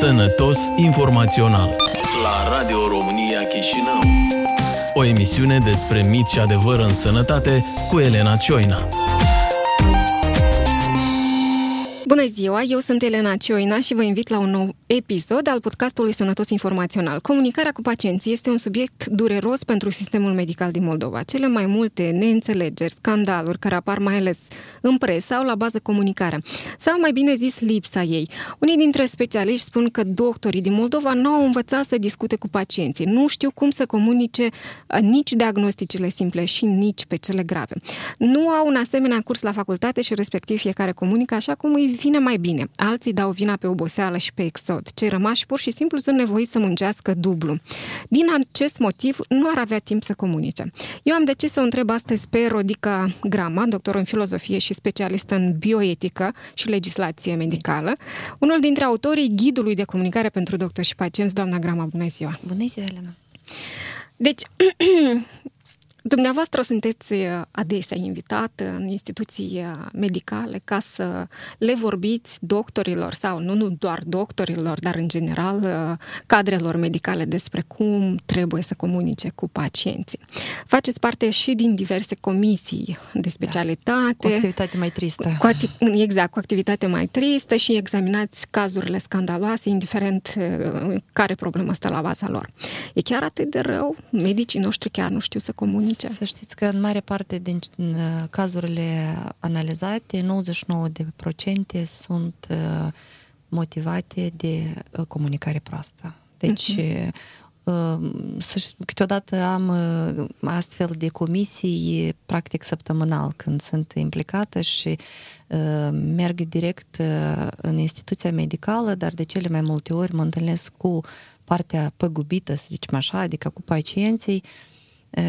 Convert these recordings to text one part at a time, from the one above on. Sănătos Informațional la Radio România Chișinău. O emisiune despre mit și adevăr în sănătate cu Elena Cioina. Bună ziua, eu sunt Elena Cioina și vă invit la un nou episod al podcastului Sănătos Informațional. Comunicarea cu pacienții este un subiect dureros pentru sistemul medical din Moldova. Cele mai multe neînțelegeri, scandaluri care apar mai ales în presă au la bază comunicarea. Sau mai bine zis, lipsa ei. Unii dintre specialiști spun că doctorii din Moldova nu au învățat să discute cu pacienții. Nu știu cum să comunice nici diagnosticele simple și nici pe cele grave. Nu au un asemenea curs la facultate și respectiv fiecare comunică așa cum îi vine mai bine. Alții dau vina pe oboseală și pe exod. Cei rămași pur și simplu sunt nevoiți să muncească dublu. Din acest motiv, nu ar avea timp să comunice. Eu am decis să o întreb astăzi pe Rodica Grama, doctor în filozofie și specialistă în bioetică și legislație medicală, unul dintre autorii Ghidului de Comunicare pentru Doctor și Pacienți. Doamna Grama, bună ziua! Bună ziua, Elena! Deci, dumneavoastră sunteți adesea invitat în instituții medicale ca să le vorbiți doctorilor sau nu doar doctorilor, dar în general cadrelor medicale despre cum trebuie să comunice cu pacienții. Faceți parte și din diverse comisii de specialitate. Da, cu activitate mai tristă. Exact, cu activitate mai tristă și examinați cazurile scandaloase, indiferent care problemă stă la baza lor. E chiar atât de rău? Medicii noștri chiar nu știu să comunice. Să știți că în mare parte din cazurile analizate, 99% sunt motivate de comunicare proastă. Deci, câteodată am astfel de comisii practic săptămânal când sunt implicată și merg direct în instituția medicală, dar de cele mai multe ori mă întâlnesc cu partea păgubită, să zicem așa, adică cu pacienții.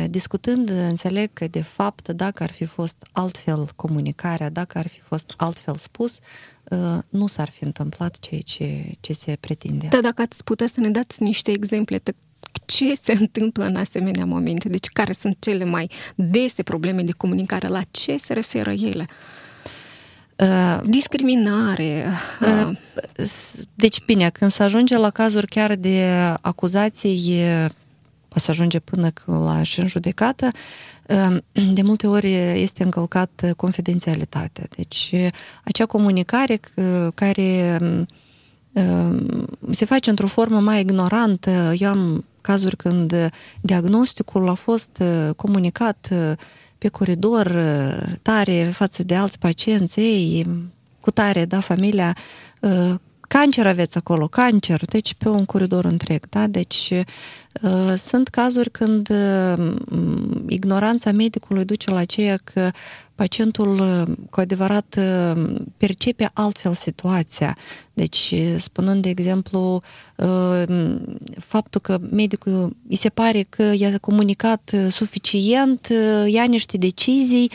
Discutând, înțeleg că, de fapt, dacă ar fi fost altfel comunicarea, dacă ar fi fost altfel spus, nu s-ar fi întâmplat ce se pretinde. Da, dacă ați putea să ne dați niște exemple, ce se întâmplă în asemenea momente? Deci, care sunt cele mai dese probleme de comunicare? La ce se referă ele? Discriminare. Deci, bine, când se ajunge la cazuri chiar de acuzații, să ajunge până la și în judecată, de multe ori este încălcată confidențialitatea. Deci acea comunicare care se face într-o formă mai ignorantă. Eu am cazuri când diagnosticul a fost comunicat pe coridor tare față de alți pacienți. Ei, cu tare, da, familia, cancer aveți acolo, cancer, deci pe un coridor întreg, da? Deci sunt cazuri când ignoranța medicului duce la aceea că pacientul cu adevărat percepe altfel situația. Deci, spunând de exemplu faptul că medicul îi se pare că i-a comunicat suficient, ia niște decizii,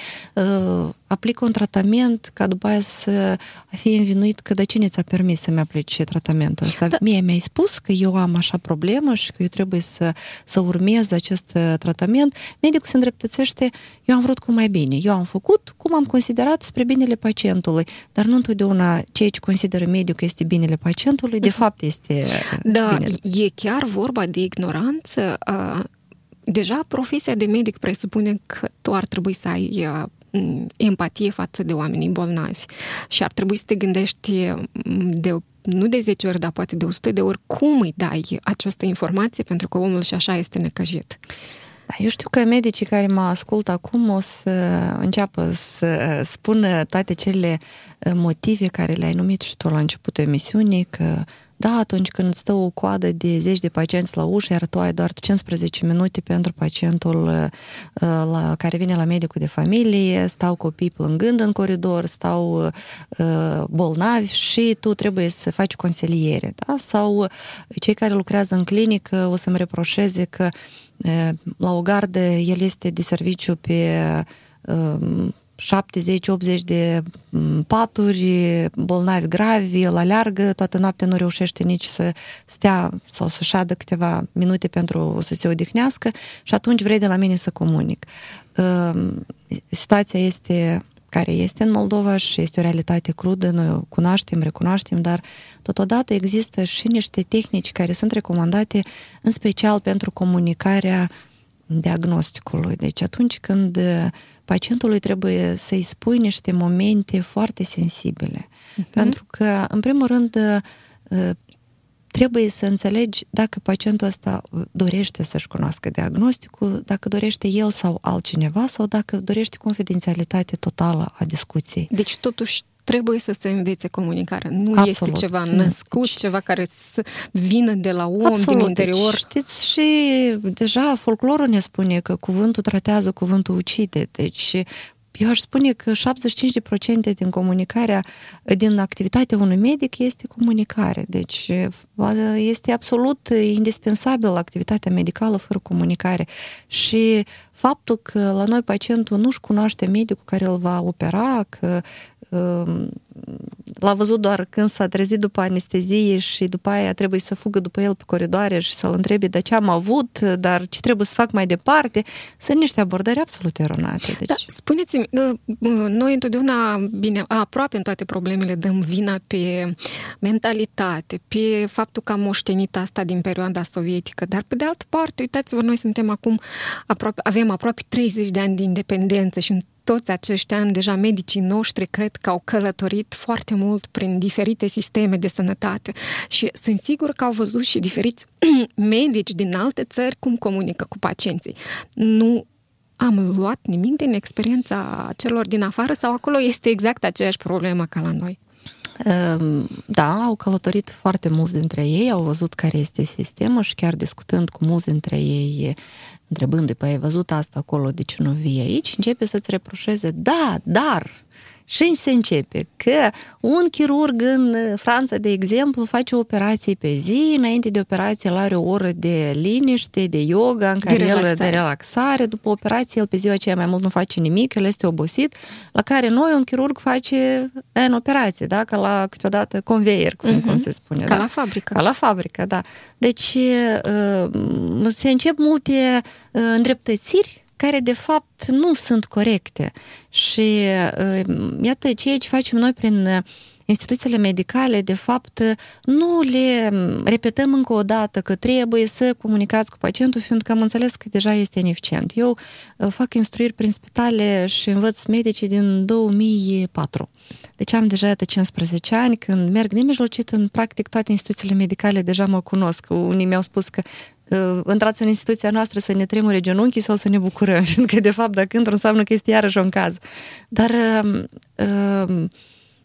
aplică un tratament ca după aia să fie învinuit că de cine ți-a permis să-mi aplici tratamentul ăsta? Da. Mie mi-ai spus că eu am așa problemă și că eu trebuie să urmez acest tratament. Medicul se îndreptățește, eu am vrut cum mai bine, eu am făcut cum am considerat spre binele pacientului, dar nu întotdeauna ceea ce consideră medicul că este binele pacientului, de fapt este binele. E chiar vorba de ignoranță. Deja profesia de medic presupune că tu ar trebui să ai empatie față de oamenii bolnavi și ar trebui să te gândești nu de 10 ori, dar poate de 100 de ori cum îi dai această informație, pentru că omul și așa este necăjit. Eu știu că medicii care mă ascultă acum o să înceapă să spună toate cele motive care le-ai numit și tu la începutul emisiunii, că da, atunci când stă o coadă de 10 de pacienți la ușă, iar tu ai doar 15 minute pentru pacientul care vine la medicul de familie, stau copii plângând în coridor, stau bolnavi și tu trebuie să faci consiliere. Da? Sau cei care lucrează în clinică o să-mi reproșeze că la o gardă el este de serviciu pe 70-80 de paturi, bolnavi gravi, el aleargă, toată noaptea nu reușește nici să stea sau să șadă câteva minute pentru să se odihnească și atunci vrei de la mine să comunic. Situația este care este în Moldova și este o realitate crudă, noi o cunoaștem, recunoaștem, dar totodată există și niște tehnici care sunt recomandate în special pentru comunicarea diagnosticului. Deci atunci când pacientului trebuie să-i spui niște momente foarte sensibile. Uh-huh. Pentru că, în primul rând, trebuie să înțelegi dacă pacientul ăsta dorește să-și cunoască diagnosticul, dacă dorește el sau altcineva, sau dacă dorește confidențialitate totală a discuției. Deci, totuși, trebuie să se învețe comunicarea. Nu absolut. Este ceva născut, ceva care să vină de la om, absolut, din interior. Deci, știți, și deja folclorul ne spune că cuvântul tratează, cuvântul ucide. Deci, eu aș spune că 75% din comunicarea, din activitatea unui medic este comunicare. Deci este absolut indispensabilă activitatea medicală fără comunicare. Și faptul că la noi pacientul nu-și cunoaște medicul care îl va opera, că l-a văzut doar când s-a trezit după anestezie și după aia trebuie să fugă după el pe coridoare și să-l întrebe de ce am avut, dar ce trebuie să fac mai departe, sunt niște abordări absolut eronate. Deci... Da, spuneți-mi, noi întotdeauna, bine, aproape în toate problemele dăm vina pe mentalitate, pe faptul că am moștenit asta din perioada sovietică, dar pe de altă parte, uitați-vă, noi suntem acum, avem aproape 30 de ani de independență și toți acești ani deja medicii noștri cred că au călătorit foarte mult prin diferite sisteme de sănătate și sunt sigur că au văzut și diferiți medici din alte țări cum comunică cu pacienții. Nu am luat nimic din experiența celor din afară sau acolo este exact aceeași problemă ca la noi? Da, au călătorit foarte mulți dintre ei, au văzut care este sistemul și chiar discutând cu mulți dintre ei, întrebându-i, păi ai văzut asta acolo, de ce nu vii aici? Începe să-ți reproșeze, da, dar... Și se începe că un chirurg în Franța, de exemplu, face operații pe zi, înainte de operație el are o oră de liniște, de yoga, în care de relaxare, după operație el pe ziua aceea mai mult nu face nimic, el este obosit, la care noi un chirurg face în operație, da? Ca la câteodată conveier, cum se spune. Ca da? La fabrică. Ca la fabrică, da. Deci se încep multe îndreptățiri care de fapt nu sunt corecte. Și iată, ceea ce facem noi prin instituțiile medicale, de fapt, nu le repetăm încă o dată că trebuie să comunicați cu pacientul, fiindcă am înțeles că deja este ineficient. Eu fac instruiri prin spitale și învăț medicii din 2004. Deci am deja, iată, 15 ani, când merg nemijlocit în practic toate instituțiile medicale deja mă cunosc. Unii mi-au spus că intrați în instituția noastră să ne tremure genunchii sau să ne bucurăm, fiindcă de fapt dacă într-o înseamnă că este iarăși un caz. Dar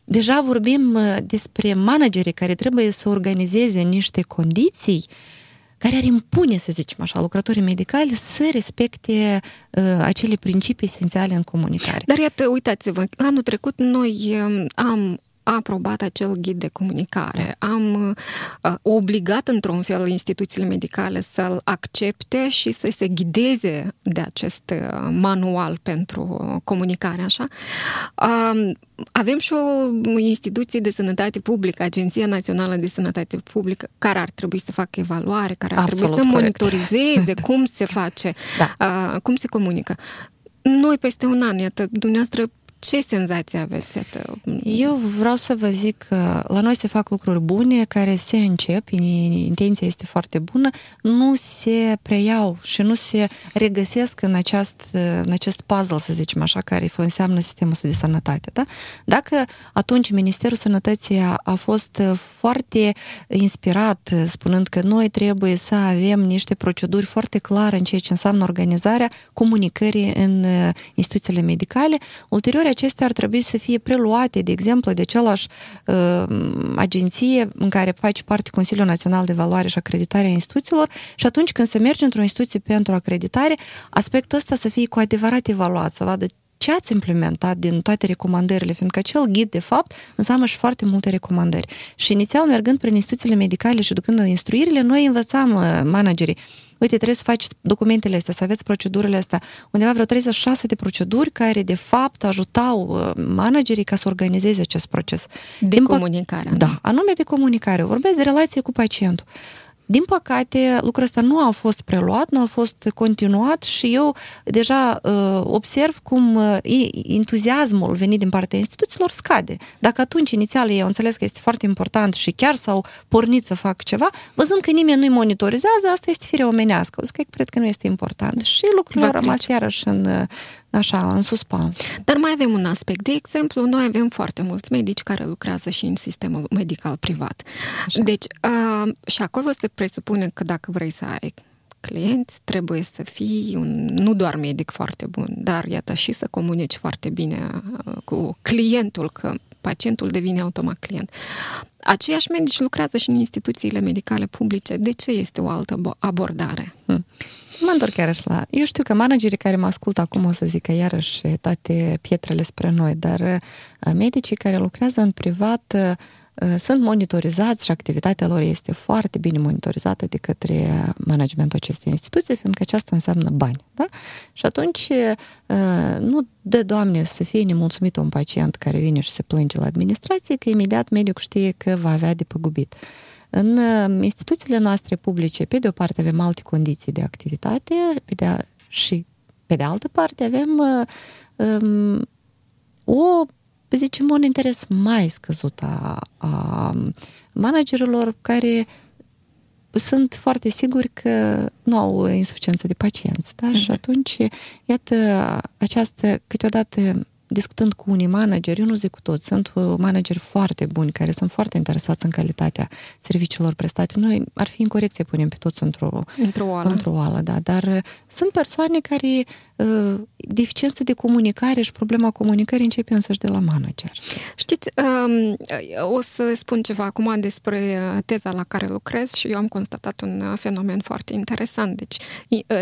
deja vorbim despre managerii care trebuie să organizeze niște condiții care ar impune, să zicem așa, lucrătorii medicali să respecte acele principii esențiale în comunicare. Dar iată, uitați-vă, anul trecut noi am aprobat acel ghid de comunicare. Am obligat într-un fel instituțiile medicale să-l accepte și să se ghideze de acest manual pentru comunicare, așa. Avem și o instituție de sănătate publică, Agenția Națională de Sănătate Publică, care ar trebui să facă evaluare, care ar absolut trebui să monitorizeze cum se face, da, cum se comunică. Noi peste un an, iată, dumneavoastră, ce senzație aveți? Eu vreau să vă zic că la noi se fac lucruri bune care se încep, intenția este foarte bună, nu se preiau și nu se regăsesc în acest puzzle, să zicem așa, care înseamnă sistemul de sănătate. Da? Dacă atunci Ministerul Sănătății a fost foarte inspirat, spunând că noi trebuie să avem niște proceduri foarte clare în ceea ce înseamnă organizarea comunicării în instituțiile medicale, ulterior acestea ar trebui să fie preluate, de exemplu, de același agenție în care face parte Consiliul Național de Evaluare și Acreditare a Instituțiilor și atunci când se merge într-o instituție pentru acreditare, aspectul ăsta să fie cu adevărat evaluat, să vadă ce ați implementat din toate recomandările, fiindcă acel ghid, de fapt, înseamnă și foarte multe recomandări. Și inițial, mergând prin instituțiile medicale și ducând instruirile, noi învățam managerii. Uite, trebuie să faci documentele astea, să aveți procedurile astea. Undeva vreo 36 de proceduri care, de fapt, ajutau managerii ca să organizeze acest proces. De comunicare. Da, anume de comunicare. Vorbesc de relație cu pacientul. Din păcate, lucrul ăsta nu a fost preluat, nu a fost continuat și eu deja observ cum entuziasmul venit din partea instituțiilor scade. Dacă atunci inițial eu înțeles că este foarte important și chiar s-au pornit să fac ceva, văzând că nimeni nu-i monitorizează, asta este fire omenească. O zic că cred că nu este important. Și lucrurile au rămas iarăși în suspans. Dar mai avem un aspect. De exemplu, noi avem foarte mulți medici care lucrează și în sistemul medical privat. Așa. Deci, și acolo se presupune că dacă vrei să ai clienți, trebuie să fii nu doar medic foarte bun, dar iată și să comunici foarte bine cu clientul, că pacientul devine automat client. Aceiași medici lucrează și în instituțiile medicale publice. De ce este o altă abordare? Mă întorc iarăși la... Eu știu că managerii care mă ascultă acum o să zică iarăși toate pietrele spre noi, dar medicii care lucrează în privat sunt monitorizați și activitatea lor este foarte bine monitorizată de către managementul acestei instituții, fiindcă aceasta înseamnă bani. Da? Și atunci nu dă, Doamne, să fie nemulțumit un pacient care vine și se plânge la administrație, că imediat medicul știe că va avea de păgubit. În instituțiile noastre publice, pe de o parte avem alte condiții de activitate și pe de altă parte avem un interes mai scăzut a managerilor care sunt foarte siguri că nu au insuficiență de pacienți. Da? Și atunci, iată, câteodată discutând cu unii manageri, eu nu zic cu toți, sunt manageri foarte buni care sunt foarte interesați în calitatea serviciilor prestate. Noi ar fi incorect să-i punem pe toți într-o oală, da, dar sunt persoane care deficiență de comunicare și problema comunicării începe însăși de la manager. Știți, o să spun ceva acum despre teza la care lucrez și eu am constatat un fenomen foarte interesant. Deci,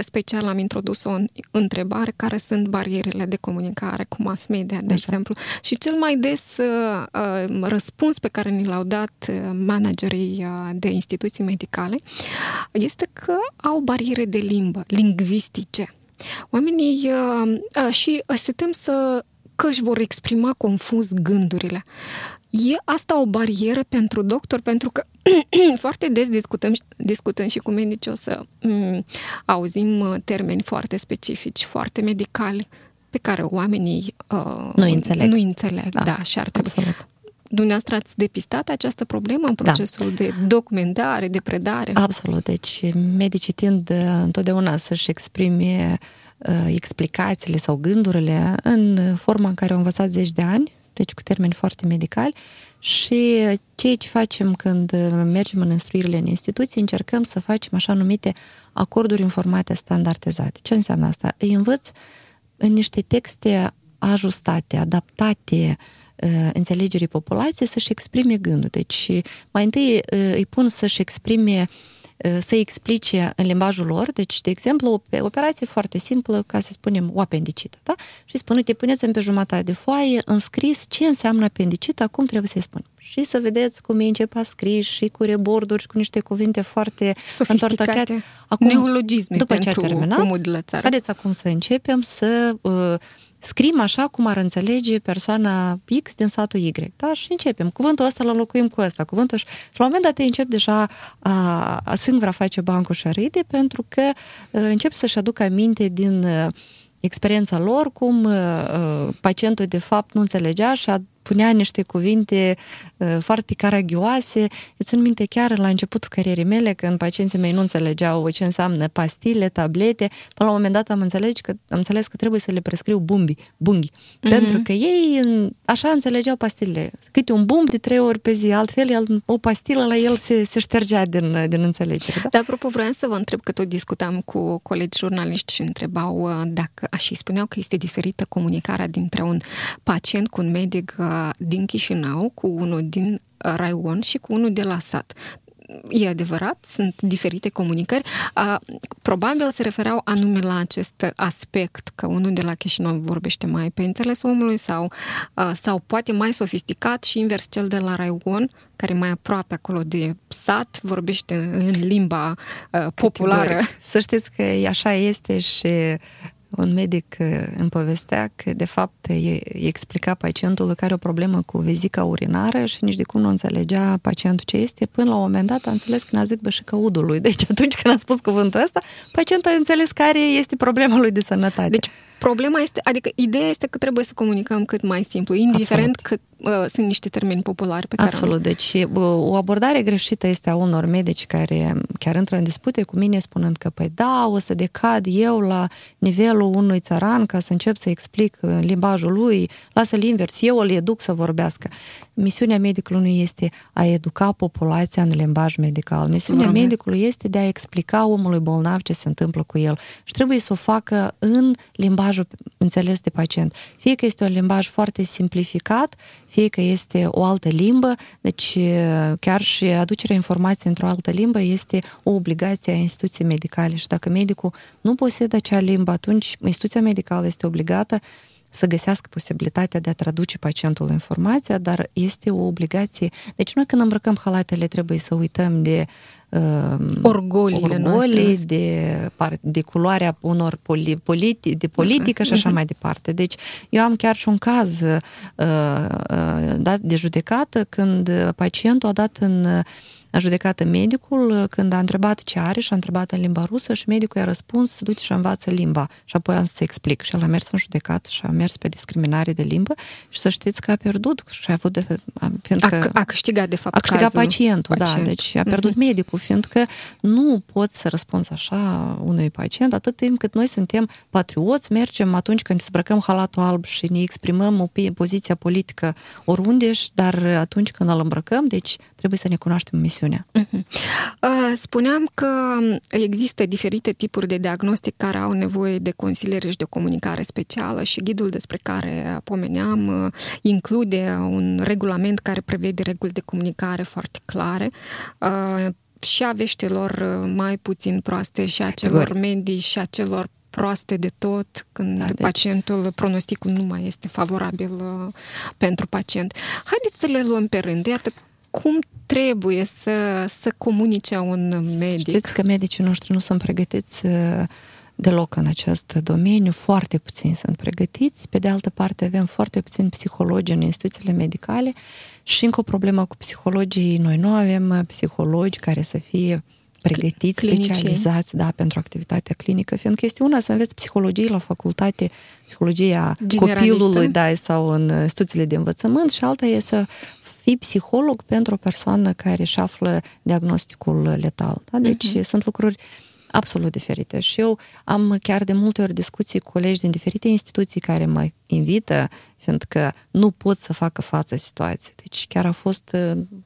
special am introdus o întrebare: care sunt barierele de comunicare cu mass media, de exemplu. Și cel mai des răspuns pe care ni l-au dat managerii de instituții medicale este că au bariere de limbă, lingvistice. Oamenii și se tem că își vor exprima confuz gândurile. E asta o barieră pentru doctor? Pentru că foarte des discutăm și cu medici, o să auzim termeni foarte specifici, foarte medicali, pe care oamenii nu înțeleg. Da, și ar trebui. Absolut. Dumneavoastră ați depistat această problemă în procesul de documentare, de predare? Absolut. Deci medicii tind întotdeauna să-și exprime explicațiile sau gândurile în forma în care au învățat 10 de ani, deci cu termeni foarte medicali. Și ceea ce facem când mergem în instruirile în instituții, încercăm să facem așa numite acorduri informate standardizate. Ce înseamnă asta? Îi învăț în niște texte ajustate, adaptate înțelegerii populației să-și exprime gândul. Deci mai întâi îi pun să-i explice în limbajul lor, deci, de exemplu, o operație foarte simplă, ca să spunem, o apendicită, da? Și spun, uite, puneți-mi pe jumătate de foaie în scris ce înseamnă apendicită, cum trebuie să-i spun. Și să vedeți cum e începa scris și cu reborduri și cu niște cuvinte foarte sofisticate, neologisme pentru comodilățare. Haideți acum să începem să scrim așa cum ar înțelege persoana X din satul Y, da? Și începem. Cuvântul ăsta îl înlocuim cu ăsta, cuvântul ăsta. Și la un moment dat încep deja sângura face bancul și râde, pentru că încep să-și aducă aminte din experiența lor cum pacientul de fapt nu înțelegea și punea niște cuvinte foarte caragioase. Îți țin minte chiar la începutul carierei mele, când pacienții mei nu înțelegeau ce înseamnă pastile, tablete, până la un moment dat am înțeles că trebuie să le prescriu bunghi, pentru că ei așa înțelegeau pastilele. Câte un bunghi de 3 ori pe zi, altfel o pastilă la el se ștergea din înțelegere. Da? Dar apropo, vreau să vă întreb că tot discutam cu colegi jurnaliști și întrebau și spuneau că este diferită comunicarea dintre un pacient cu un medic din Chișinău, cu unul din Raion și cu unul de la sat. E adevărat, sunt diferite comunicări. Probabil se refereau anume la acest aspect, că unul de la Chișinău vorbește mai pe înțeles omului sau poate mai sofisticat, și invers, cel de la Raion, care mai aproape acolo de sat, vorbește în limba populară. Categoric. Să știți că așa este și un medic îmi povestea că, de fapt, îi explica pacientul că are o problemă cu vezica urinară și nici de cum nu înțelegea pacientul ce este, până la un moment dat a înțeles că n-a zic bășica udului. Deci atunci când a spus cuvântul ăsta, pacientul a înțeles care este problema lui de sănătate. Deci problema este, adică ideea este că trebuie să comunicăm cât mai simplu, indiferent Absolut. Că sunt niște termeni populari pe care... Absolut, deci o abordare greșită este a unor medici care chiar intră în dispute cu mine spunând că, păi da, o să decad eu la nivelul unui țăran ca să încep să explic în limbajul lui, lasă-l invers, eu îl educ să vorbească. Misiunea medicului nu este a educa populația în limbaj medical. Misiunea medicului este de a explica omului bolnav ce se întâmplă cu el și trebuie să o facă în limbajul înțeles de pacient. Fie că este un limbaj foarte simplificat, fie că este o altă limbă, deci chiar și aducerea informației într-o altă limbă este o obligație a instituției medicale și dacă medicul nu posedă acea limbă, atunci instituția medicală este obligată să găsească posibilitatea de a traduce pacientul informația, dar este o obligație. Deci noi când îmbrăcăm halatele trebuie să uităm de orgolii, de culoarea unor de politică și așa mai departe. Deci eu am chiar și un caz dat de judecată când pacientul a dat în judecată medicul când a întrebat ce are și a întrebat în limba rusă și medicul i-a răspuns, du-te și învață limba și apoi am să explic. Și el a mers în judecat și a mers pe discriminare de limbă și să știți că a pierdut și a avut a câștigat de fapt a câștigat cazul, pacientul. Da, deci a pierdut medicul, fiindcă nu poți să răspunzi așa unui pacient atât timp cât noi suntem patrioți, mergem atunci când îmbrăcăm halatul alb și ne exprimăm o poziție politică oriunde, dar atunci când îl îmbrăcăm, deci trebuie să ne cunoaștem misiunea. Spuneam că există diferite tipuri de diagnostic care au nevoie de consiliere și de comunicare specială și ghidul despre care pomeneam include un regulament care prevede reguli de comunicare foarte clare și a veștilor mai puțin proaste și a celor medii și a celor proaste de tot, când pacientul, pronosticul nu mai este favorabil pentru pacient. Haideți să le luăm pe rând. Iată cum trebuie să comunice un medic? Știți că medicii noștri nu sunt pregătiți deloc în acest domeniu, foarte puțini sunt pregătiți, pe de altă parte avem foarte puțini psihologi în instituțiile medicale și încă o problemă cu psihologii, noi nu avem psihologi care să fie pregătiți, specializați pentru activitatea clinică, fiindcă este una să înveți psihologie la facultate, psihologia copilului sau în instituțiile de învățământ și alta e să fii psiholog pentru o persoană care își află diagnosticul letal. Da? Deci sunt lucruri absolut diferite. Și eu am chiar de multe ori discuții cu colegi din diferite instituții care mă invită, fiindcă nu pot să facă față situației. Deci chiar a fost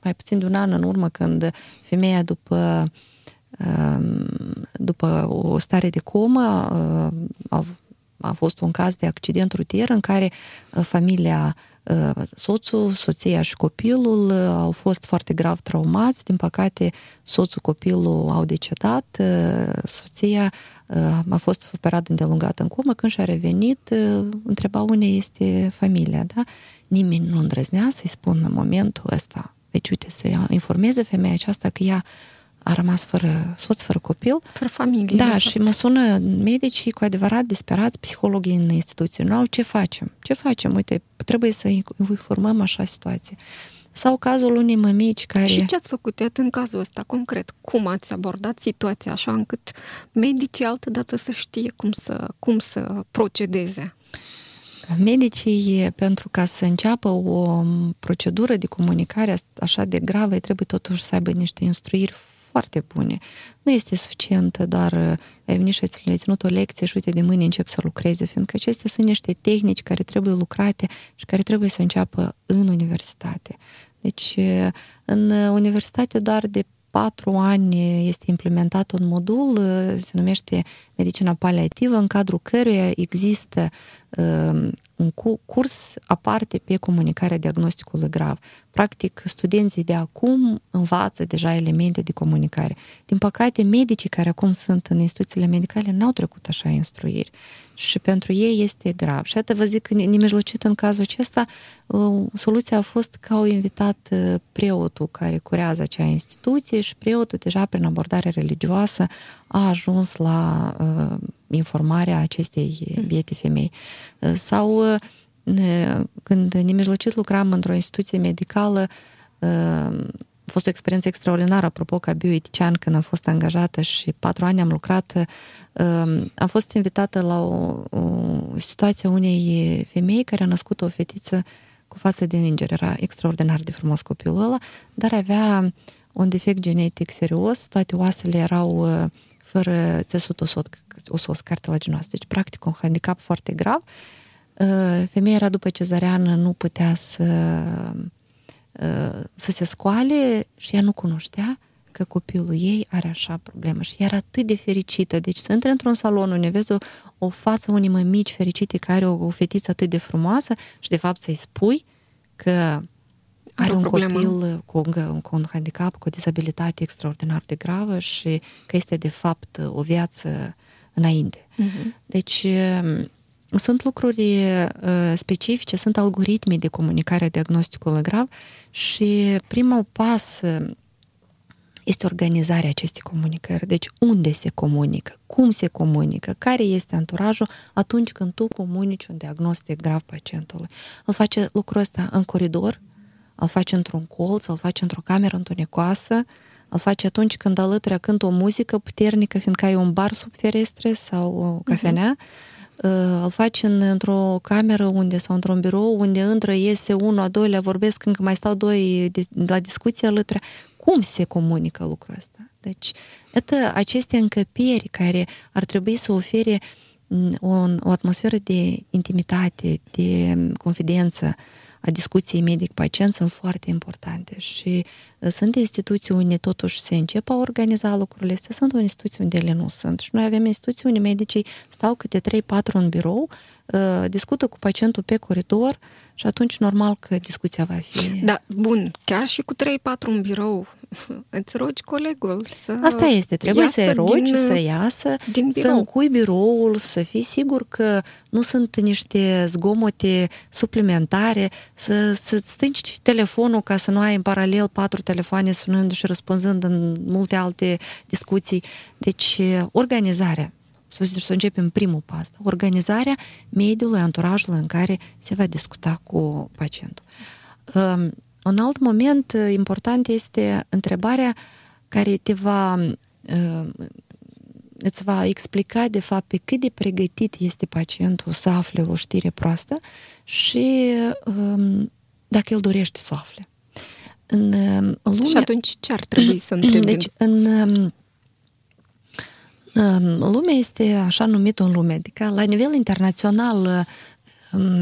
mai puțin de un an în urmă când femeia după o stare de comă a fost un caz de accident rutier în care familia, soțul, soția și copilul au fost foarte grav traumați. Din păcate, soțul, copilul au decedat. Soția a fost o perioadă îndelungată în comă. Când și-a revenit, întreba unde este familia. Da? Nimeni nu îndrăznea să-i spună în momentul ăsta. Deci, uite, să informeze femeia aceasta că ea a rămas fără soț, fără copil. Fără familie. Da, și mă sună medicii cu adevărat disperați, psihologii în instituție. Nu au ce facem. Ce facem? Uite, trebuie să informăm așa situație. Sau cazul unei mămici care... Și ce ați făcut în cazul ăsta, concret? Cum ați abordat situația așa încât medicii altădată să știe cum să procedeze? Medicii, pentru ca să înceapă o procedură de comunicare așa de gravă, trebuie totuși să aibă niște instruiri foarte bune. Nu este suficientă doar ai venit și ai ținut o lecție și uite de mâine încep să lucreze, fiindcă acestea sunt niște tehnici care trebuie lucrate și care trebuie să înceapă în universitate. Deci în universitate doar de 4 ani este implementat un modul, se numește Medicina Paliativă, în cadrul căruia există un curs aparte pe comunicarea diagnosticului grav. Practic, studenții de acum învață deja elemente de comunicare. Din păcate, medicii care acum sunt în instituțiile medicale n-au trecut așa instruiri și pentru ei este grav. Și atât vă zic că nemijlocit în cazul acesta, soluția a fost că au invitat preotul care curează acea instituție și preotul deja prin abordare religioasă a ajuns la informarea acestei biete femei. Sau când nemijlocit lucram într-o instituție medicală, a fost o experiență extraordinară, apropo, ca bioetician, când am fost angajată și 4 ani am lucrat, am fost invitată la o situație unei femei care a născut o fetiță cu față de înger. Era extraordinar de frumos copilul ăla, dar avea un defect genetic serios, toate oasele erau fără țesut osos cartilaginos, deci practic un handicap foarte grav. Femeia era după cezariană, nu putea să se scoale și ea nu cunoștea că copilul ei are așa problemă și era atât de fericită. Deci să intre într-un salon unde vezi o față unei mămici fericite care are o fetiță atât de frumoasă și de fapt să-i spui că are un copil cu un handicap, cu o dizabilitate extraordinar de gravă și că este de fapt o viață înainte. Deci sunt lucruri specifice, sunt algoritmi de comunicare a diagnosticului grav și primul pas este organizarea acestei comunicări. Deci unde se comunică, cum se comunică, care este anturajul atunci când tu comunici un diagnostic grav pacientului. Îl face lucrul ăsta în coridor, îl face într-un colț, îl face într-o cameră întunecoasă, îl face atunci când alături cânt o muzică puternică, fiindcă ai un bar sub ferestre sau o cafenea, îl faci într-o cameră unde sau într-un birou unde intră, iese unul, a doilea, vorbesc, încă mai stau doi la discuție alături. Cum se comunică lucrul ăsta? Deci, aceste încăperi care ar trebui să ofere o atmosferă de intimitate, de confidență a discuției medic-pacient sunt foarte importante și sunt instituții unde totuși se încep a organiza lucrurile astea, sunt instituții unde ele nu sunt și noi avem instituții unde medicii stau câte 3-4 în birou, discută cu pacientul pe coridor și atunci normal că discuția va fi. Da, bun, chiar și cu 3-4 în birou îți rogi colegul să... Asta este, trebuie să-i rogi, să iasă, să încui biroul, să fii sigur că nu sunt niște zgomote suplimentare, să-ți stângi telefonul ca să nu ai în paralel 4 telefoane sunând și răspunzând în multe alte discuții. Deci, organizarea. Să începem primul pas. Organizarea mediului, anturajului în care se va discuta cu pacientul. Un alt moment important este întrebarea care îți va explica de fapt pe cât de pregătit este pacientul să afle o știre proastă și dacă el dorește să o afle. Și atunci ce ar trebui să întrebim? Deci, lumea este așa numită în lume, adică la nivel internațional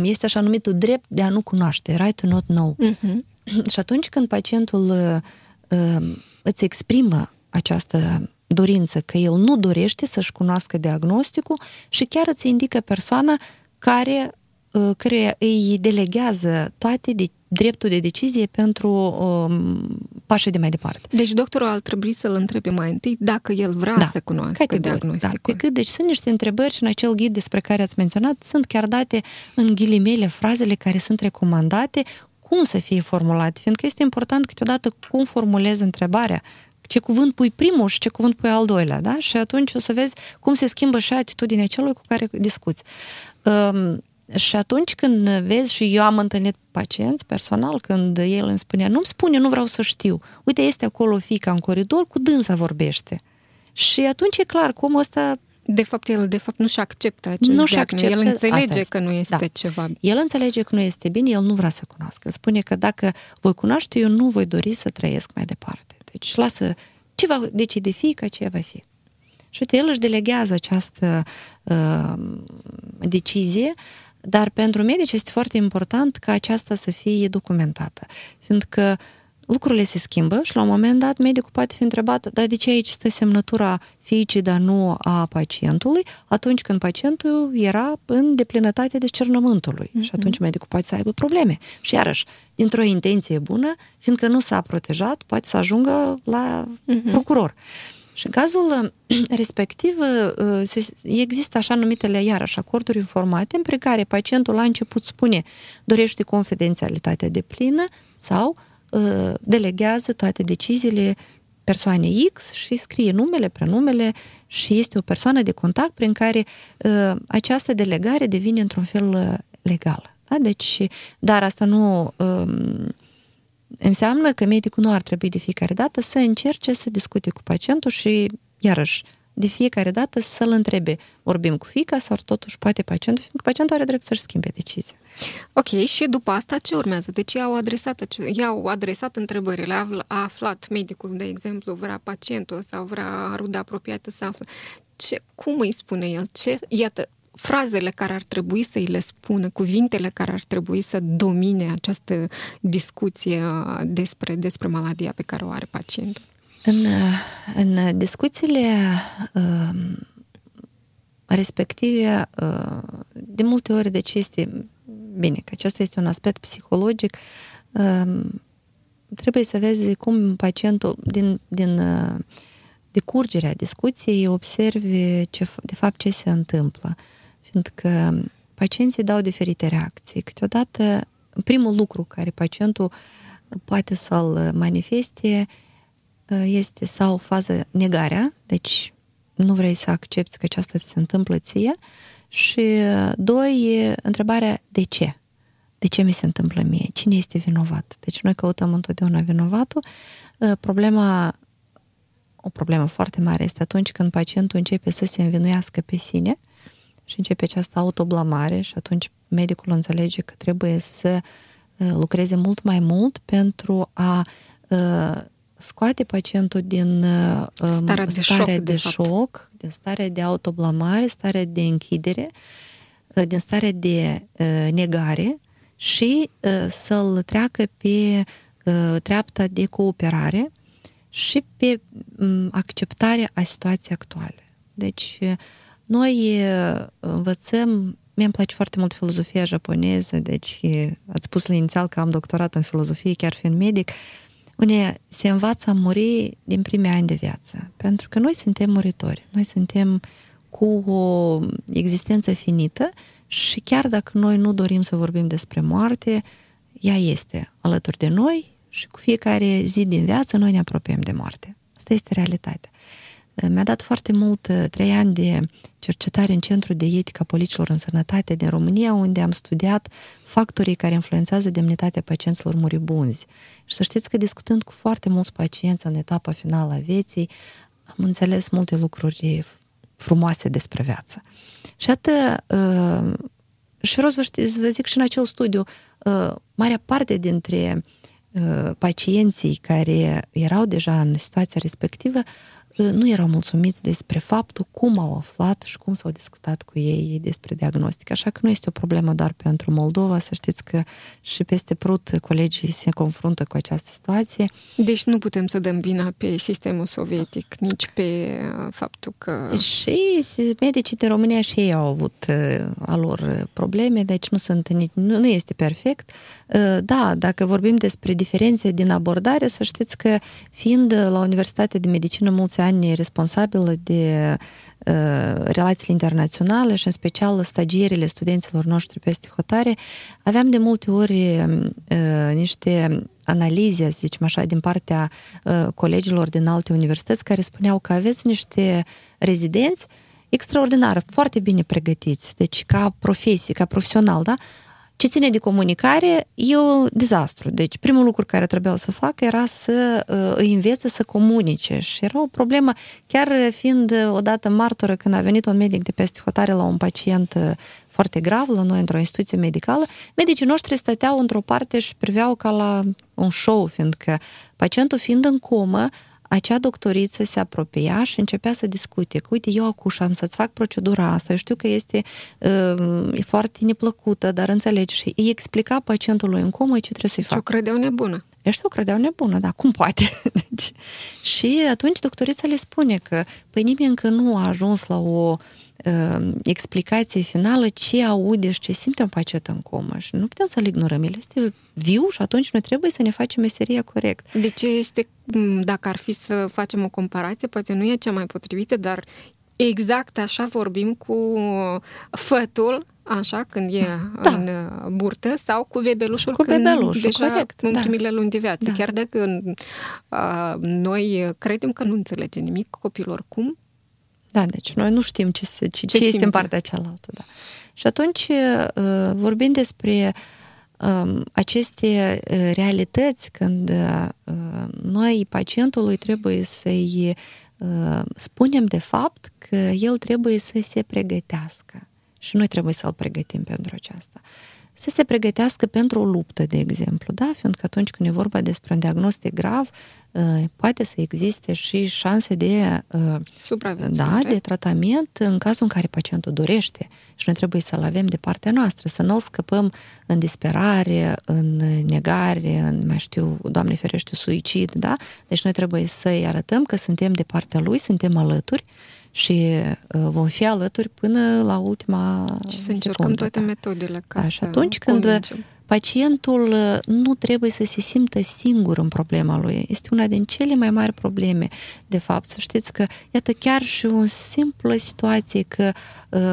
este așa numitul drept de a nu cunoaște, right to not know. Și atunci când pacientul îți exprimă această dorință că el nu dorește să-și cunoască diagnosticul și chiar îți indică persoana care îi delegează toate dreptul de decizie pentru pașii de mai departe. Deci doctorul ar trebui să-l întrebe mai întâi dacă el vrea să cunoască diagnosticul. Da. Deci sunt niște întrebări și în acel ghid despre care ați menționat sunt chiar date în ghilimele frazele care sunt recomandate, cum să fie formulat, fiindcă este important câteodată cum formulezi întrebarea, ce cuvânt pui primul și ce cuvânt pui al doilea, da? Și atunci o să vezi cum se schimbă și atitudinea celui cu care discuți. Și atunci când vezi, și eu am întâlnit pacienți personal, când el îmi spunea, nu-mi spune, nu vreau să știu. Uite, este acolo fiica în coridor, cu dânsa vorbește. Și atunci e clar cum ăsta... De fapt, nu-și acceptă acest diagnostic. El înțelege că nu este ceva. El înțelege că nu este bine, el nu vrea să cunoască. Îmi spune că dacă voi cunoaște, eu nu voi dori să trăiesc mai departe. Deci lasă, ce va decide fiica, ce va fi. Și uite, el își delegează această decizie. Dar pentru medici este foarte important ca aceasta să fie documentată, fiindcă lucrurile se schimbă și la un moment dat medicul poate fi întrebat, dar de ce aici stă semnătura fiicii, dar nu a pacientului, atunci când pacientul era în deplinătate discernământului. Și atunci medicul poate să aibă probleme. Și iarăși, dintr-o intenție bună, fiindcă nu s-a protejat, poate să ajungă la procuror. Și în cazul respectiv există așa numitele, iarăși, acorduri informate prin care pacientul la început spune dorește confidențialitatea deplină sau delegează toate deciziile persoane X și scrie numele, prenumele și este o persoană de contact prin care această delegare devine într-un fel legal. Da? Deci, dar asta nu înseamnă că medicul nu ar trebui de fiecare dată să încerce să discute cu pacientul și, iarăși, de fiecare dată să-l întrebe, vorbim cu fiica sau totuși poate pacientul, fiindcă pacientul are drept să-și schimbe decizia. Ok, și după asta ce urmează? Deci i-au adresat întrebările, a aflat medicul, de exemplu, vrea pacientul sau vrea ruda apropiată să află. Cum îi spune el? Iată, frazele care ar trebui să îi le spună, cuvintele care ar trebui să domine această discuție despre maladia pe care o are pacientul. În discuțiile respective, de multe ori, deci este bine că acesta este un aspect psihologic, trebuie să vezi cum pacientul din decurgerea discuției observi de fapt ce se întâmplă, fiindcă pacienții dau diferite reacții. Câteodată, primul lucru care pacientul poate să-l manifeste este sau fază negarea, deci nu vrei să accepti că aceasta ți se întâmplă ție, și doi, întrebarea de ce? De ce mi se întâmplă mie? Cine este vinovat? Deci noi căutăm întotdeauna vinovatul. O problemă foarte mare este atunci când pacientul începe să se învinuiască pe sine și începe această autoblamare și atunci medicul înțelege că trebuie să lucreze mult mai mult pentru a scoate pacientul din starea de șoc, din starea de autoblamare, starea de închidere, din starea de negare și să-l treacă pe treapta de cooperare și pe acceptarea a situației actuale. Deci noi învățăm, mie îmi place foarte mult filozofia japoneză, deci ați spus la inițial că am doctorat în filozofie, chiar fiind medic, unde se învață a muri din primii ani de viață. Pentru că noi suntem muritori. Noi suntem cu o existență finită și chiar dacă noi nu dorim să vorbim despre moarte, ea este alături de noi și cu fiecare zi din viață noi ne apropiem de moarte. Asta este realitatea. Mi-a dat foarte mult 3 ani de cercetare în Centrul de Etică a Politicilor în Sănătate din România, unde am studiat factorii care influențează demnitatea pacienților muribunzi. Și să știți că discutând cu foarte mulți pacienți în etapa finală a vieții, am înțeles multe lucruri frumoase despre viață. Și atât, și vreau să vă zic și în acel studiu, marea parte dintre pacienții care erau deja în situația respectivă nu erau mulțumiți despre faptul cum au aflat și cum s-au discutat cu ei despre diagnostic. Așa că nu este o problemă doar pentru Moldova, să știți că și peste Prut colegii se confruntă cu această situație. Deci nu putem să dăm vina pe sistemul sovietic, nici pe faptul că... Și medicii din România și ei au avut a lor probleme, deci nu este perfect. Da, dacă vorbim despre diferențe din abordare, să știți că fiind la Universitatea de Medicină mulți ani responsabilă de relațiile internaționale și în special stagierile studenților noștri peste hotare, aveam de multe ori niște analize, să zicem așa, din partea colegilor din alte universități care spuneau că aveți niște rezidenți extraordinari, foarte bine pregătiți, deci ca profesie, ca profesional, da? Ce ține de comunicare e un dezastru. Deci primul lucru care trebuiau să facă era să îi învețe să comunice și era o problemă, chiar fiind odată martoră când a venit un medic de peste hotare la un pacient foarte grav, la noi într-o instituție medicală, medicii noștri stăteau într-o parte și priveau ca la un show, fiindcă pacientul fiind în comă, acea doctoriță se apropia și începea să discute că, uite, eu acuș am să-ți fac procedura asta, eu știu că este foarte neplăcută, dar înțelegi. Și îi explica pacientului în comă ce trebuie să-i facă. O credeau nebună. Eu știu, o credeau nebună, dar cum poate? Deci, și atunci doctorița le spune că, păi nimeni încă nu a ajuns la o explicație finală ce aude și ce simte un pacient în comă și nu putem să-l ignorăm, el este viu și atunci noi trebuie să ne facem meseria corect. Deci este, dacă ar fi să facem o comparație, poate nu e cea mai potrivită, dar Exact așa vorbim cu fătul, așa, când e în burtă, sau cu bebelușul, deja corect, în primele luni de viață. Da. Chiar dacă noi credem că nu înțelege nimic copilul oricum. Da, deci noi nu știm ce este simte în partea cealaltă. Da. Și atunci vorbim despre aceste realități când noi pacientului trebuie să-i spunem de fapt că el trebuie să se pregătească și noi trebuie să-l pregătim pentru aceasta. Să se pregătească pentru o luptă, de exemplu, da? Fiindcă atunci când e vorba despre un diagnostic grav, poate să existe și șanse de supraviețuire, de tratament în cazul în care pacientul dorește și noi trebuie să-l avem de partea noastră, să nu-l scăpăm în disperare, în negare, în, mai știu, Doamne ferește, suicid, da? Deci noi trebuie să-i arătăm că suntem de partea lui, suntem alături și vom fi alături până la ultima secundă. Și să încercăm toate metodele ca și atunci când convingem. Pacientul nu trebuie să se simtă singur în problema lui. Este una din cele mai mari probleme, de fapt. Să știți că, iată, chiar și o simplă situație că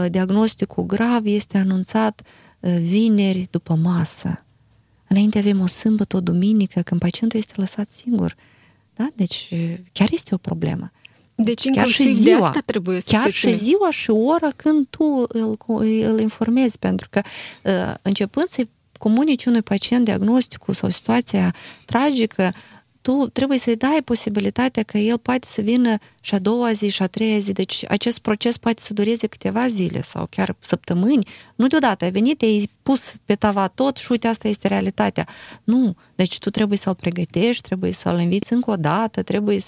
diagnosticul grav este anunțat vineri după masă. Înainte avem o sâmbătă, o duminică, când pacientul este lăsat singur. Da? Deci chiar este o problemă. Deci chiar și ziua și ora când tu îl informezi, pentru că începând să-i comunici unui pacient diagnosticul sau situația tragică, tu trebuie să-i dai posibilitatea că el poate să vină și a doua zi, și a treia zi, deci acest proces poate să dureze câteva zile sau chiar săptămâni, nu deodată, ai venit, ai pus pe tava tot și uite, asta este realitatea. Nu, deci tu trebuie să-l pregătești, trebuie să-l inviți încă o dată, trebuie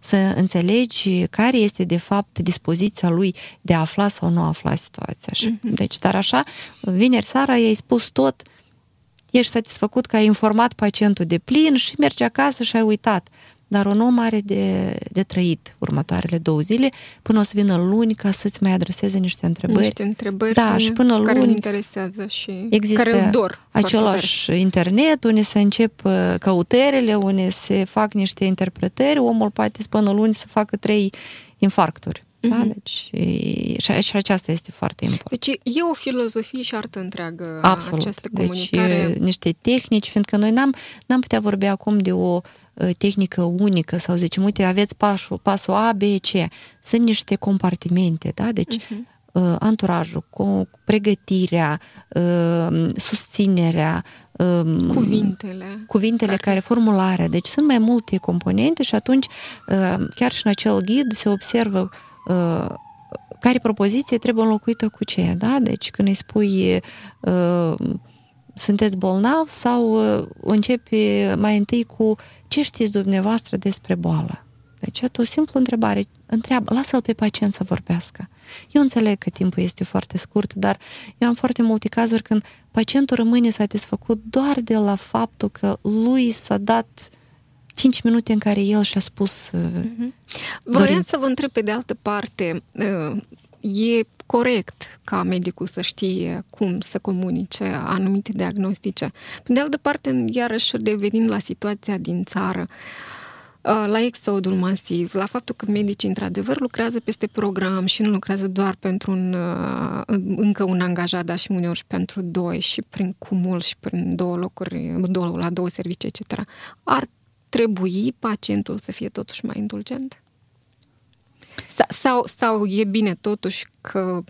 să înțelegi care este de fapt dispoziția lui de a afla sau nu afla situația. Deci, dar așa, vineri seara i-ai spus tot, ești satisfăcut că ai informat pacientul de plin și mergi acasă și ai uitat. Dar un om are de trăit următoarele 2 zile până o să vină luni ca să-ți mai adreseze niște întrebări. Niște întrebări și până care luni îl interesează și care îl dor. Același internet, unde se încep căutările, unde se fac niște interpretări, omul poate până luni să facă 3 infarcturi. Da, deci, și aceasta este foarte important. Deci e o filozofie și artă întreagă. Absolut. Această comunicare. Deci niște tehnici, fiindcă noi n-am putea vorbi acum de o tehnică unică sau zicem, uite, aveți pasul A, B, C. Sunt niște compartimente, da? Deci anturajul, pregătirea, susținerea, cuvintele care formularea. Deci sunt mai multe componente și atunci chiar și în acel ghid se observă care propoziție trebuie înlocuită cu ce, da? Deci când îi spui sunteți bolnav sau începi mai întâi cu ce știți dumneavoastră despre boală? Deci o simplă întrebare. Întreabă, lasă-l pe pacient să vorbească. Eu înțeleg că timpul este foarte scurt, dar eu am foarte multe cazuri când pacientul rămâne satisfăcut doar de la faptul că lui s-a dat 5 minute în care el și-a spus Vreau să vă întreb pe de altă parte, e corect ca medicul să știe cum să comunice anumite diagnostice. Pe de altă parte, iarăși revenim la situația din țară, la exodul masiv, la faptul că medicii într-adevăr lucrează peste program și nu lucrează doar pentru încă un angajat, dar și uneori și pentru 2 și prin cumul și prin 2 locuri la 2 servicii, etc. Ar trebui pacientul să fie totuși mai indulgent? Sau e bine totuși că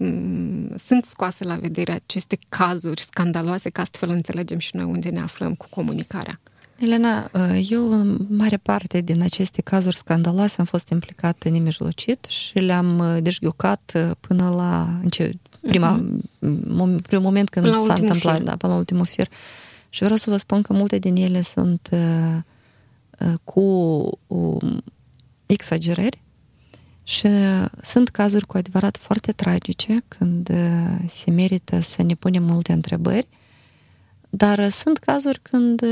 sunt scoase la vedere aceste cazuri scandaloase, că astfel înțelegem și noi unde ne aflăm cu comunicarea? Elena, eu în mare parte din aceste cazuri scandaloase am fost implicată nemijlocit și le-am dezghiucat până la primul moment când s-a întâmplat, până la ultimul fir. Și vreau să vă spun că multe din ele sunt cu exagerări și sunt cazuri cu adevărat foarte tragice când se merită să ne punem multe întrebări, dar sunt cazuri când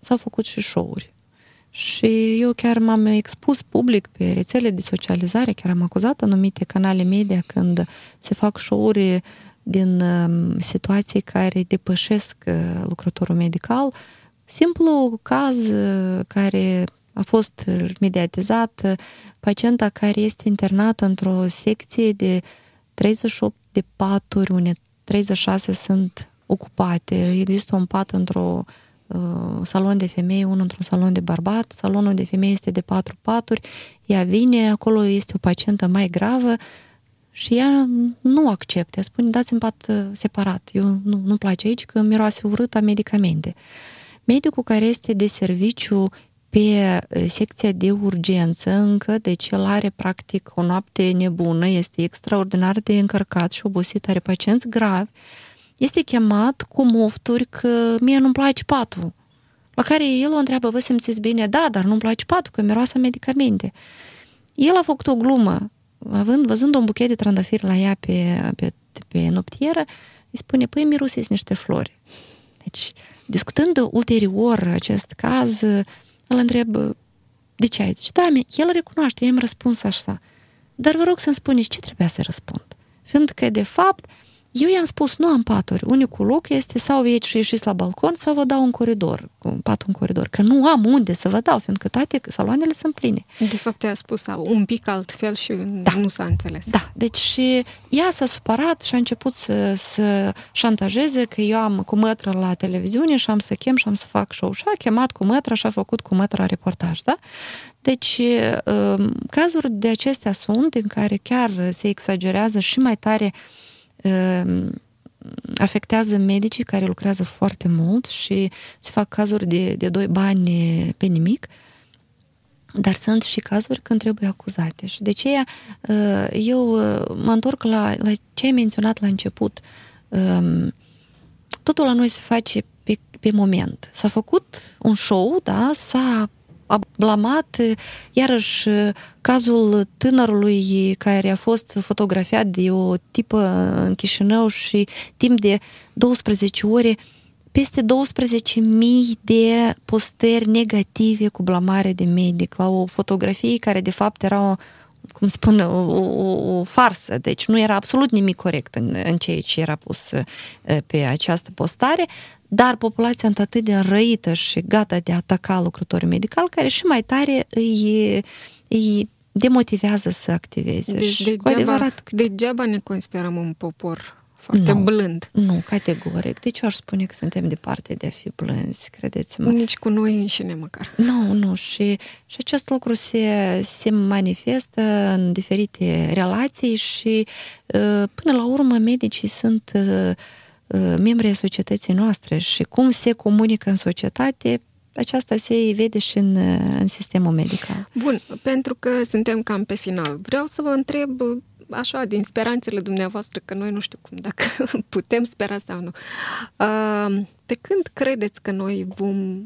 s-au făcut și show-uri. Și eu chiar m-am expus public pe rețele de socializare, chiar am acuzat anumite canale media când se fac show-uri din situații care depășesc lucrătorul medical. Simplu caz care a fost mediatizat pacienta care este internată într-o secție de 38 de paturi, unde 36 sunt ocupate. Există un pat într-o salon de femei, unul într-un salon de bărbat. Salonul de femei este de 4 paturi. Ea vine, acolo este o pacientă mai gravă și ea nu acceptă. Spune, dați-mi pat separat. Eu nu-mi place aici că miroase urât a medicamente. Medicul care este de serviciu pe secția de urgență încă, deci el are practic o noapte nebună, este extraordinar de încărcat și obosit, are pacienți gravi, este chemat cu mofturi că mie nu-mi place patul, la care el o întreabă, vă simțiți bine? Da, dar nu-mi place patul, că miroase medicamente. El a făcut o glumă, văzând un buchet de trandafiri la ea pe noptieră, îi spune, păi mirosești niște flori. Deci, discutând ulterior acest caz, îl întreb, de ce ai? Zice, da, el recunoaște, eu am răspuns așa. Dar vă rog să-mi spuneți ce trebuia să răspund. Fiindcă, de fapt, eu i-am spus, nu am paturi. Unicul loc este sau ieșiți la balcon sau vă dau în coridor, un pat în coridor. Că nu am unde să vă dau, fiindcă toate saloanele sunt pline. De fapt, i-a spus un pic altfel și nu s-a înțeles. Da, deci ea s-a supărat și a început să șantajeze că eu am cu mătră la televiziune și am să chem și am să fac show. Și a chemat cu mătră și a făcut cu mătră reportaj, da? Deci, cazuri de acestea sunt în care chiar se exagerează și mai tare afectează medicii care lucrează foarte mult și se fac cazuri de 2 bani pe nimic, dar sunt și cazuri când trebuie acuzate. Și de aceea eu mă întorc la ce ai menționat la început. Totul la noi se face pe moment. S-a făcut un show, da? S-a blamat, iarăși cazul tânărului care a fost fotografiat de o tipă în Chișinău și timp de 12 ore peste 12.000 de postări negative cu blamare de medic la o fotografie care de fapt era o farsă, deci nu era absolut nimic corect în ceea ce era pus pe această postare, dar populația sunt atât de înrăită și gata de a ataca lucrătorii medicali, care și mai tare îi demotivează să activeze. Deci, și degeaba ne considerăm un popor foarte blând. Nu, categoric. Deci eu aș spune că suntem departe de a fi blânzi, credeți-mă. Nici cu noi înșine măcar. Nu. Și acest lucru se manifestă în diferite relații și până la urmă medicii sunt membrii societății noastre și cum se comunică în societate, aceasta se vede și în sistemul medical. Bun, pentru că suntem cam pe final, vreau să vă întreb așa, din speranțele dumneavoastră, că noi nu știu cum, dacă putem spera sau nu. Pe când credeți că noi vom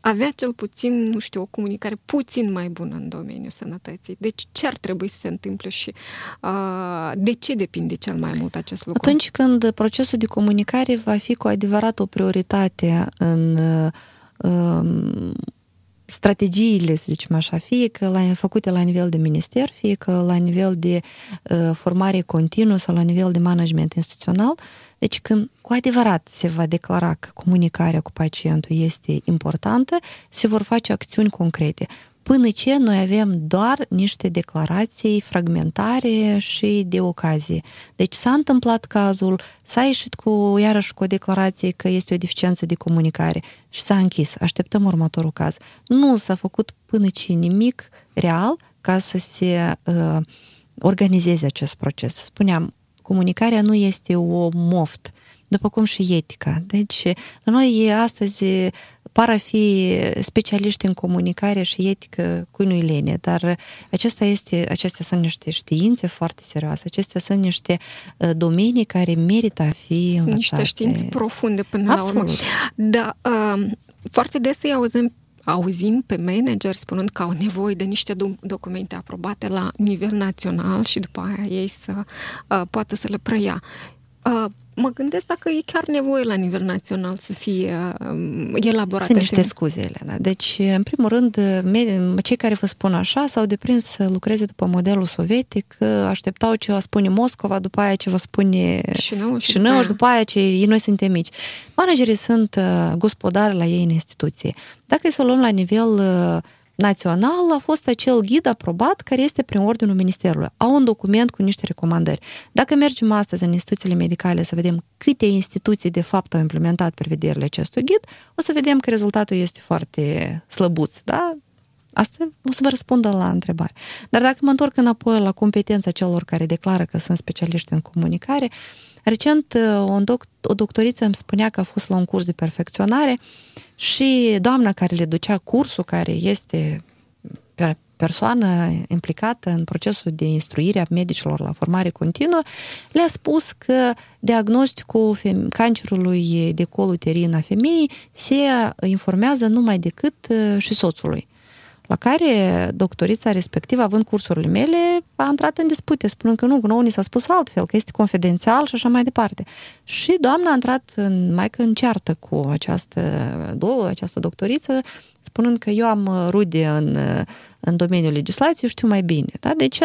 avea cel puțin, nu știu, o comunicare puțin mai bună în domeniul sănătății? Deci ce ar trebui să se întâmple și de ce depinde cel mai mult acest lucru? Atunci când procesul de comunicare va fi cu adevărat o prioritate în strategiile, să zicem așa, fie că făcute la nivel de minister, fie că la nivel de formare continuă sau la nivel de management instituțional. Deci când cu adevărat se va declara că comunicarea cu pacientul este importantă, se vor face acțiuni concrete. Până ce noi avem doar niște declarații fragmentare și de ocazie. Deci s-a întâmplat cazul, s-a ieșit iarăși cu o declarație că este o deficiență de comunicare și s-a închis. Așteptăm următorul caz. Nu s-a făcut până ce nimic real ca să se organizeze acest proces. Spuneam, comunicarea nu este o moftă, după cum și etica. Deci, la noi astăzi par a fi specialiști în comunicare și etică cu nu-i lene, dar acestea sunt niște științe foarte serioase, acestea sunt niște domenii care merită a fi învățate. Niște științe profunde până la urmă. Da, foarte des îi auzim pe manager spunând că au nevoie de niște documente aprobate la nivel național și după aia ei să poată să le preia. Mă gândesc dacă e chiar nevoie la nivel național să fie elaborate. Sunt niște scuze, Elena. Deci, în primul rând, cei care vă spun așa s-au deprins să lucreze după modelul sovietic, așteptau ce vă spune Moscova, după aia ce vă spune Chișinău, după aia ce noi suntem mici. Managerii sunt gospodari la ei în instituție. Dacă să o luăm la nivel național a fost acel ghid aprobat care este prin ordinul Ministerului. Au un document cu niște recomandări. Dacă mergem astăzi în instituțiile medicale să vedem câte instituții de fapt au implementat prevederile acestui ghid, o să vedem că rezultatul este foarte slăbuț, da? Asta o să vă răspundă la întrebare. Dar dacă mă întorc înapoi la competența celor care declară că sunt specialiști în comunicare, recent o doctoriță îmi spunea că a fost la un curs de perfecționare și doamna care le ducea cursul, care este persoană implicată în procesul de instruire a medicilor la formare continuă, le-a spus că diagnosticul cancerului de col uterin a femeii se informează numai decât și soțului. La care doctorița respectivă, având cursurile mele, a intrat în dispute, spunând că nu, nouă ni s-a spus altfel, că este confidențial și așa mai departe. Și doamna a intrat în ceartă cu această doctoriță, spunând că eu am rude în domeniul legislației, știu mai bine. Da? Deci,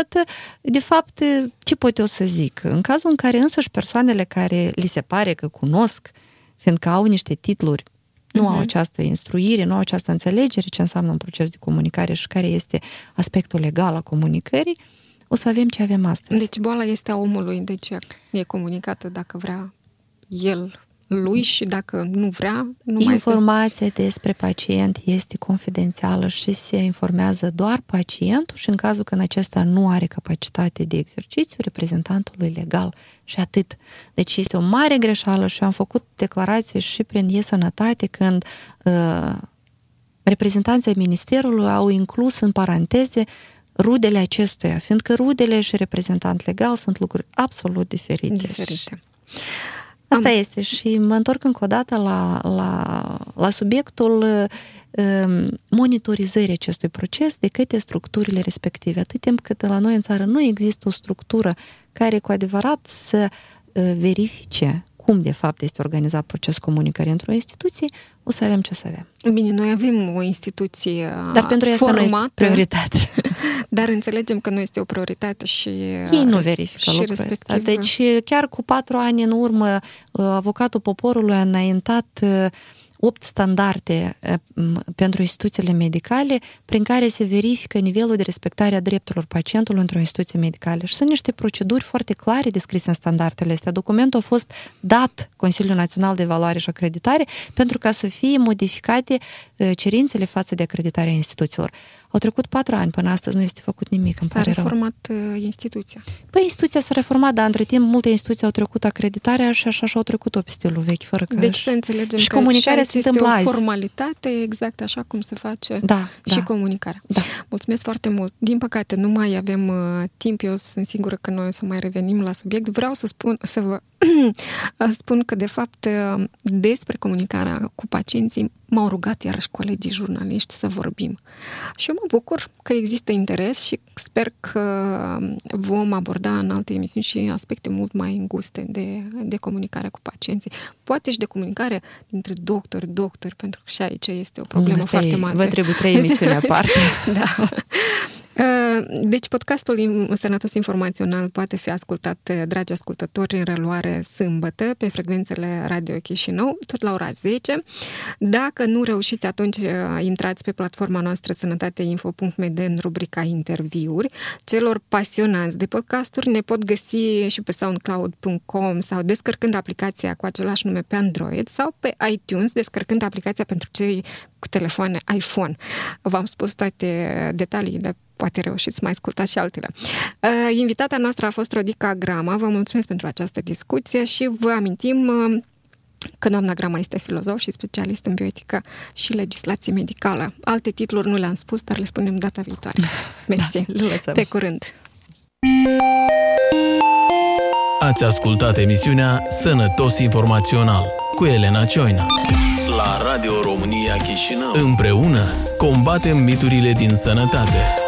de fapt, ce pot eu să zic? În cazul în care însăși persoanele care li se pare că cunosc, fiindcă au niște titluri, nu au această instruire, nu au această înțelegere ce înseamnă un proces de comunicare și care este aspectul legal al comunicării, o să avem ce avem astăzi. Deci boala este a omului, deci e comunicată dacă vrea el lui și dacă nu vrea, nu mai este. Informația despre pacient este confidențială și se informează doar pacientul și în cazul când acesta nu are capacitate de exercițiu, reprezentantului legal și atât. Deci este o mare greșeală și am făcut declarații și prin e-sănătate când reprezentanții Ministerului au inclus în paranteze rudele acestuia, fiindcă rudele și reprezentant legal sunt lucruri absolut diferite. Asta este și mă întorc încă o dată la subiectul monitorizării acestui proces de către structurile respective. Atât timp cât la noi în țară nu există o structură care cu adevărat să verifice cum de fapt este organizat procesul comunicării într-o instituție, o să avem ce o să avem. Bine, noi avem o instituție formată. Dar pentru asta nu este prioritate. Dar înțelegem că nu este o prioritate și ei nu verifică lucrul ăsta. Deci chiar cu 4 ani în urmă, avocatul poporului a înaintat 8 standarde pentru instituțiile medicale prin care se verifică nivelul de respectare a drepturilor pacientului într-o instituție medicală. Și sunt niște proceduri foarte clare descrise în standardele astea. Documentul a fost dat Consiliul Național de Evaluare și Acreditare pentru ca să fie modificate cerințele față de acreditarea instituțiilor. Au trecut 4 ani, până astăzi nu este făcut nimic, îmi pare rău. S-a reformat instituția? Păi instituția s-a reformat, dar între timp multe instituții au trecut acreditarea și așa și-au trecut-o pe stilul vechi, fără că... Deci să înțelegem și că comunicarea se întâmplă azi. Este o formalitate, exact așa cum se face comunicarea. Da. Mulțumesc foarte mult. Din păcate, nu mai avem timp, eu sunt sigură că noi o să mai revenim la subiect. Vreau să vă spun că, de fapt, despre comunicarea cu pacienții m-au rugat iarăși colegii jurnaliști să vorbim. Și eu mă bucur că există interes și sper că vom aborda în alte emisiuni și aspecte mult mai înguste de comunicare cu pacienții. Poate și de comunicare dintre doctori, pentru că și aici este o problemă foarte mare. Vă trebuie 3 emisiuni aparte. Da. Deci podcastul Sănătos Informațional poate fi ascultat, dragi ascultători, în reluare sâmbătă pe frecvențele Radio Chișinău, tot la ora 10. Dacă nu reușiți, atunci intrați pe platforma noastră sănătateinfo.md în rubrica interviuri. Celor pasionați de podcasturi ne pot găsi și pe soundcloud.com sau descărcând aplicația cu același nume pe Android sau pe iTunes, descărcând aplicația pentru cei cu telefoane iPhone. V-am spus toate detaliile, poate reușiți mai ascultați și altele. Invitata noastră a fost Rodica Grama. Vă mulțumesc pentru această discuție și vă amintim că doamna Grama este filozof și specialist în bioetică și legislație medicală. Alte titluri nu le-am spus, dar le spunem data viitoare. Mersi. Da, pe curând! Ați ascultat emisiunea Sănătos Informațional cu Elena Cioina. La Radio România Chișinău. Împreună combatem miturile din sănătate.